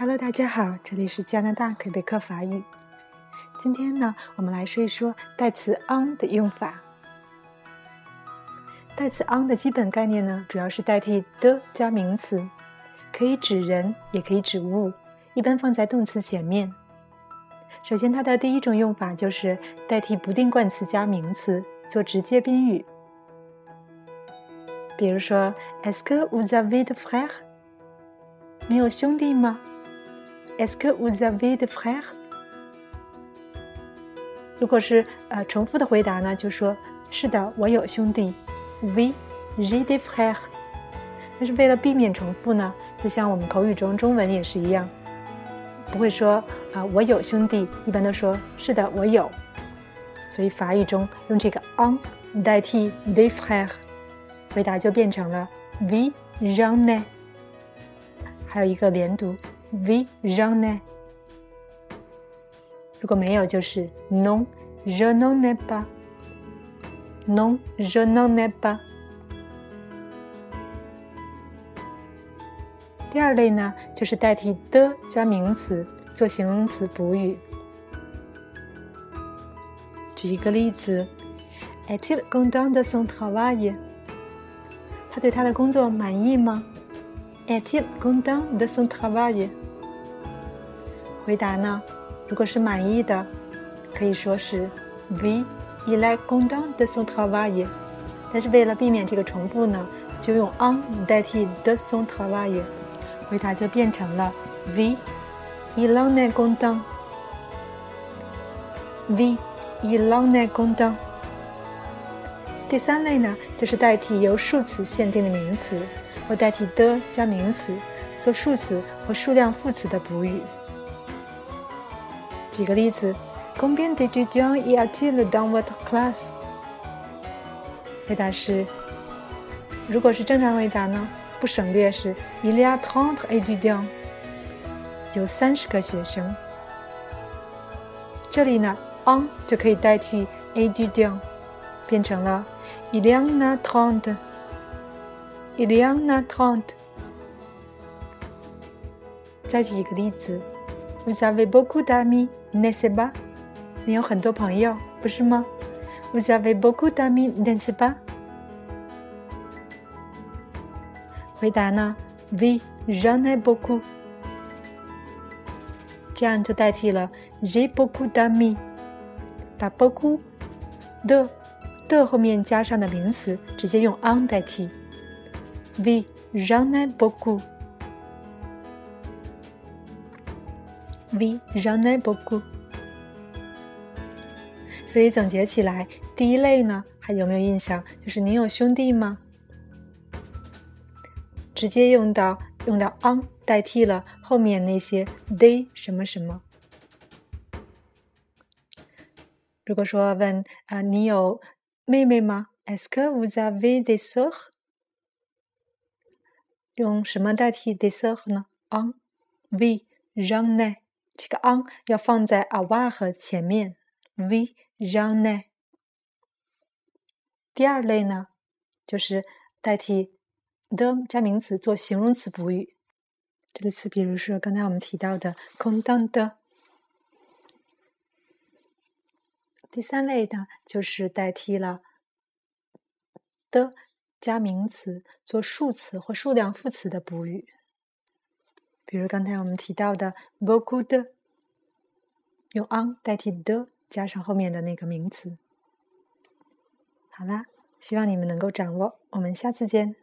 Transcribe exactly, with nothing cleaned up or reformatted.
Hello， 大家好，这里是加拿大魁北克法语。今天呢，我们来说一说代词 on 的用法。代词 on 的基本概念呢，主要是代替的加名词，可以指人，也可以指物，一般放在动词前面。首先，它的第一种用法就是代替不定冠词加名词，做直接宾语。比如说 Est-ce que vous avez de frères？ 你有兄弟吗？ Est-ce que vous avez de frères？ 如果是、呃、重复的回答呢，就说是的，我有兄弟。 Oui, j'ai des frères。 但是为了避免重复呢，就像我们口语中中文也是一样，不会说、呃、我有兄弟，一般都说是的，我有。所以法语中用这个 on 代替 des frères，回答就变成了 V j'en ai， 还有一个连读 V j'en ai。 如果没有就是 Non je n'en ai pas， Non je n'en ai pas。 第二类呢，就是代替的加名词做形容词补语。举一个例子， Est-il content de son travail？他对他的工作满意吗？ Est-il content de son travail？ 回答呢，如果是满意的，可以说是 Oui, il est content de son travail。 但是为了避免这个重复呢，就用 on 代替 de son travail， 回答就变成了 Oui, il en est content。 Oui, il en est content。第三类呢，就是代替由数词限定的名词，或代替的加名词，做数词或数量副词的补语。举个例子 ，Combien d'étudiants y a-t-il dans votre classe？ 回答是，如果是正常回答呢，不省略是 Il y a trente étudiants， 有三十个学生。这里呢 ，on 就可以代替 étudiants， 变成了Il y en a trente. Il y en a trente. 再举一个例子 Vous avez beaucoup d'amis, n'est-ce pas？ 你有很多朋友，不是吗？ Vous avez beaucoup d'amis, n'est-ce pas？ 回答呢 Oui, j'en ai beaucoup。 这样就代替了 J'ai beaucoup d'amis， 把 beaucoup 的的后面加上的名词直接用 on 代替。 Oui, j'en ai beaucoup。 Oui, j'en ai beaucoup。 所以总结起来，第一类呢，还有没有印象？就是你有兄弟吗？直接用到用到 on 代替了后面那些 they 什么什么。如果说问、呃、你有妹妹吗？ Est-ce que vous avez des sœurs？ 用什么代替 des sœurs 呢？ On Oui, j'en ai。 这个 on 要放在 avoir 和前面。 Oui, j'en ai。 第二类呢，就是代替 de 加名词做形容词补语。这个词比如说刚才我们提到的 content 的。第三类呢，就是代替了的加名词做数词或数量副词的补语。比如刚才我们提到的 beaucoup de， 用 on 代替 de 加上后面的那个名词。好啦，希望你们能够掌握，我们下次见。